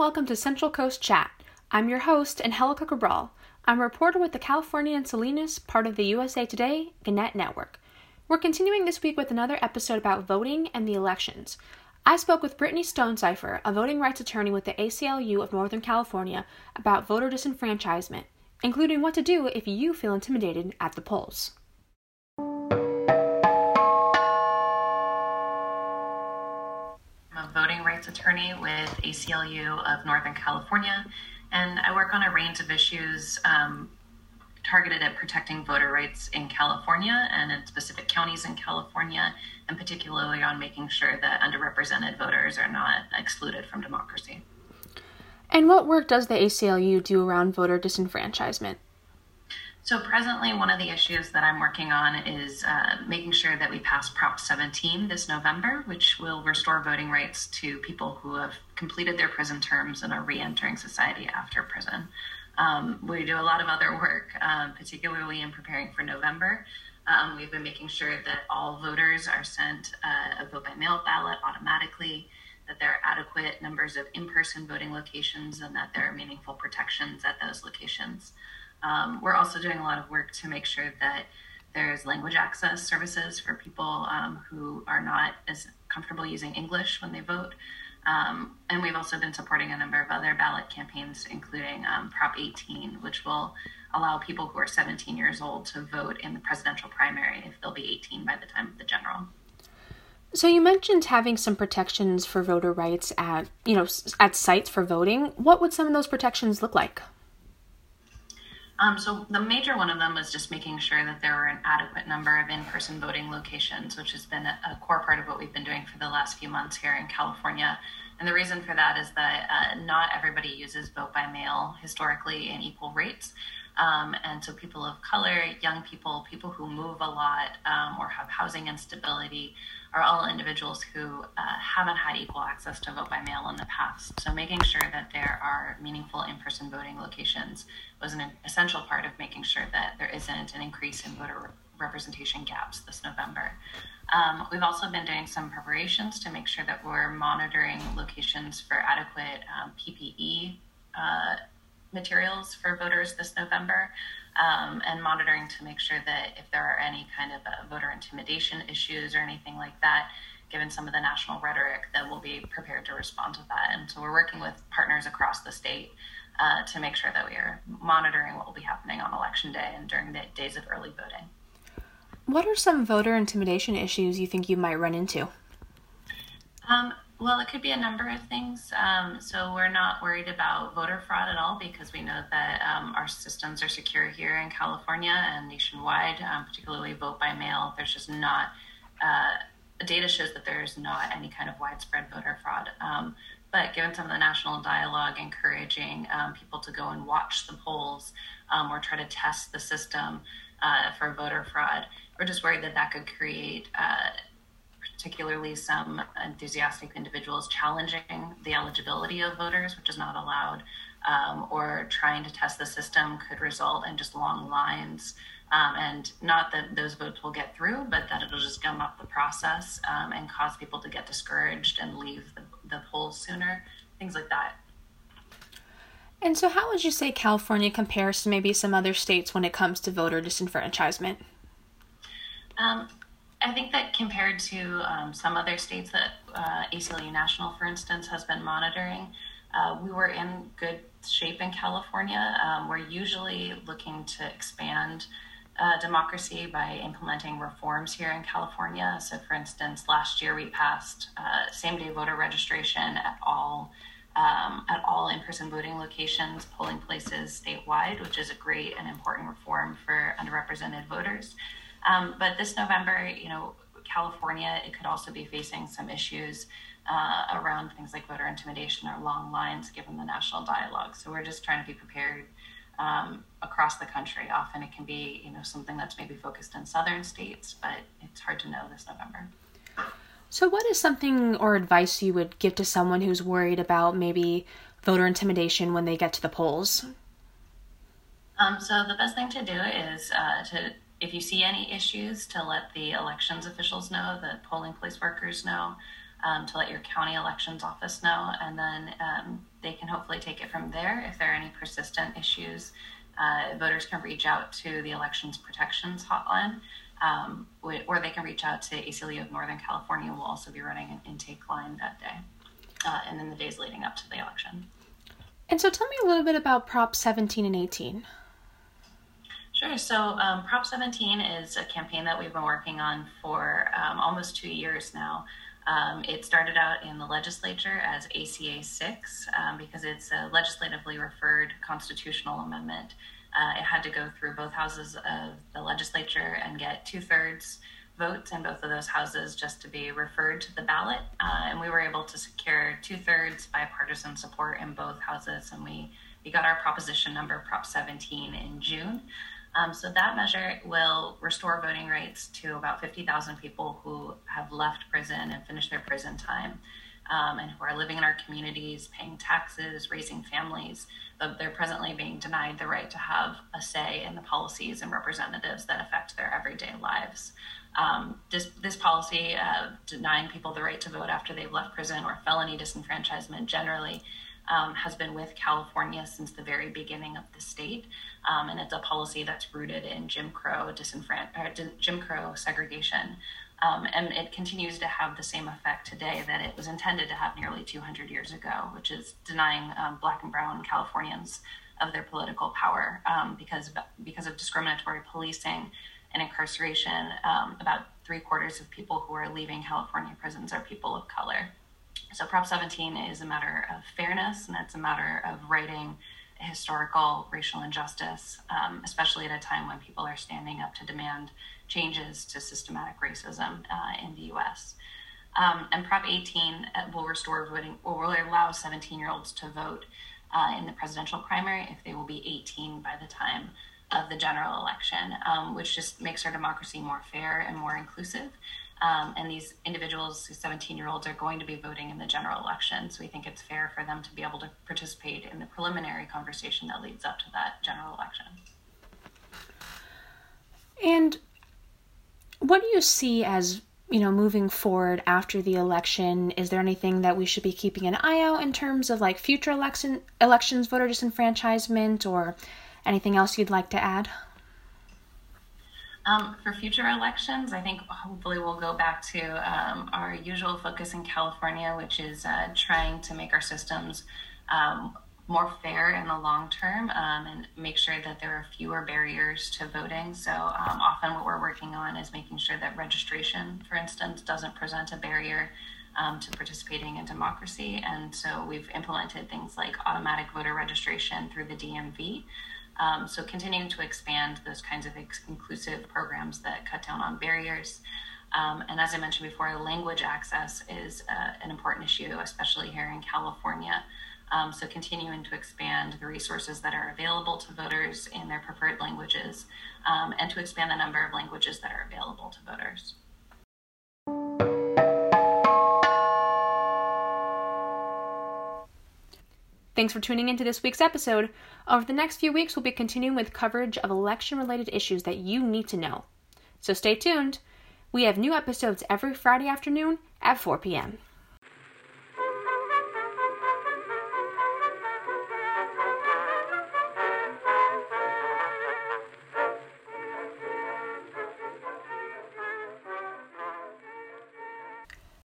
welcome to Central Coast Chat. I'm your host, Angelica Cabral. I'm a reporter with the California and Salinas, part of the USA Today Gannett Network. We're continuing this week with another episode about voting and the elections. I spoke with Brittany Stonecipher, a voting rights attorney with the ACLU of Northern California, about voter disenfranchisement, including what to do if you feel intimidated at the polls. Voting rights attorney with ACLU of Northern California, and I work on a range of issues targeted at protecting voter rights in California and in specific counties in California, and particularly on making sure that underrepresented voters are not excluded from democracy. And what work does the ACLU do around voter disenfranchisement? So presently, one of the issues that I'm working on is making sure that we pass Prop 17 this November, which will restore voting rights to people who have completed their prison terms and are re-entering society after prison. We do a lot of other work, particularly in preparing for November. We've been making sure that all voters are sent a vote-by-mail ballot automatically, that there are adequate numbers of in-person voting locations, and that there are meaningful protections at those locations. We're also doing a lot of work to make sure that there's language access services for people who are not as comfortable using English when they vote. And we've also been supporting a number of other ballot campaigns, including Prop 18, which will allow people who are 17 years old to vote in the presidential primary if they'll be 18 by the time of the general. So you mentioned having some protections for voter rights at sites for voting. What would some of those protections look like? So the major one of them was just making sure that there were an adequate number of in-person voting locations, which has been a core part of what we've been doing for the last few months here in California. And the reason for that is that not everybody uses vote by mail historically in equal rates. And so people of color, young people, people who move a lot or have housing instability are all individuals who haven't had equal access to vote by mail in the past. So making sure that there are meaningful in-person voting locations was an essential part of making sure that there isn't an increase in voter representation gaps this November. We've also been doing some preparations to make sure that we're monitoring locations for adequate PPE materials for voters this November, and monitoring to make sure that if there are any kind of voter intimidation issues or anything like that, given some of the national rhetoric, that we'll be prepared to respond to that. And so we're working with partners across the state to make sure that we are monitoring what will be happening on Election Day and during the days of early voting. What are some voter intimidation issues you think you might run into? Well, it could be a number of things. So we're not worried about voter fraud at all because we know that our systems are secure here in California and nationwide, particularly vote by mail. There's just not, data shows that there's not any kind of widespread voter fraud. But given some of the national dialogue encouraging people to go and watch the polls or try to test the system for voter fraud, we're just worried that that could create particularly some enthusiastic individuals challenging the eligibility of voters, which is not allowed, or trying to test the system could result in just long lines. And not that those votes will get through, but that it'll just gum up the process and cause people to get discouraged and leave the polls sooner, things like that. And so how would you say California compares to maybe some other states when it comes to voter disenfranchisement? I think that compared to some other states that ACLU National, for instance, has been monitoring, we were in good shape in California. We're usually looking to expand democracy by implementing reforms here in California. So, for instance, last year we passed same-day voter registration at all in-person voting locations, polling places statewide, which is a great and important reform for underrepresented voters. But this November, California, it could also be facing some issues around things like voter intimidation or long lines, given the national dialogue. So we're just trying to be prepared across the country. Often it can be, something that's maybe focused in southern states, but it's hard to know this November. So what is something or advice you would give to someone who's worried about maybe voter intimidation when they get to the polls? So the best thing to do is if you see any issues, to let the elections officials know, the polling place workers know, to let your county elections office know, and then they can there. If there are any persistent issues, voters can reach out to the Elections Protections Hotline, or they can reach out to ACLU of Northern California. We'll also be running an intake line that day, and in the days leading up to the election. And so tell me a little bit about Prop 17 and 18. Sure. So Prop 17 is a campaign that we've been working on for almost 2 years now. It started out in the legislature as ACA 6 because it's a legislatively referred constitutional amendment. It had to go through both houses of the legislature and get 2/3 votes in both of those houses just to be referred to the ballot. And we were able to secure 2/3 bipartisan support in both houses. And we got our proposition number, Prop 17, in June. So that measure will restore voting rights to about 50,000 people who have left prison and finished their prison time, and who are living in our communities, paying taxes, raising families, but they're presently being denied the right to have a say in the policies and representatives that affect their everyday lives. This policy, denying people the right to vote after they've left prison, or felony disenfranchisement generally, has been with California since the very beginning of the state, and it's a policy that's rooted in Jim Crow segregation, and it continues to have the same effect today that it was intended to have nearly 200 years ago, which is denying Black and Brown Californians of their political power because of discriminatory policing and incarceration. About 3/4 of people who are leaving California prisons are people of color. So Prop 17 is a matter of fairness, and it's a matter of righting historical racial injustice, especially at a time when people are standing up to demand changes to systematic racism in the U.S. And Prop 18 will restore voting, or will allow 17-year-olds to vote in the presidential primary if they will be 18 by the time of the general election, which just makes our democracy more fair and more inclusive. And these individuals, these 17-year-olds, are going to be voting in the general election. So we think it's fair for them to be able to participate in the preliminary conversation that leads up to that general election. And what do you see as, moving forward after the election? Is there anything that we should be keeping an eye out in terms of like future elections, voter disenfranchisement, or anything else you'd like to add? For future elections, I think hopefully we'll go back to our usual focus in California, which is trying to make our systems more fair in the long term, and make sure that there are fewer barriers to voting. So often what we're working on is making sure that registration, for instance, doesn't present a barrier to participating in democracy. And so we've implemented things like automatic voter registration through the DMV. So continuing to expand those kinds of inclusive programs that cut down on barriers. And as I mentioned before, language access is an important issue, especially here in California. So continuing to expand the resources that are available to voters in their preferred languages, and to expand the number of languages that are available to voters. Thanks for tuning into this week's episode. Over the next few weeks, we'll be continuing with coverage of election-related issues that you need to know. So stay tuned. We have new episodes every Friday afternoon at 4 p.m.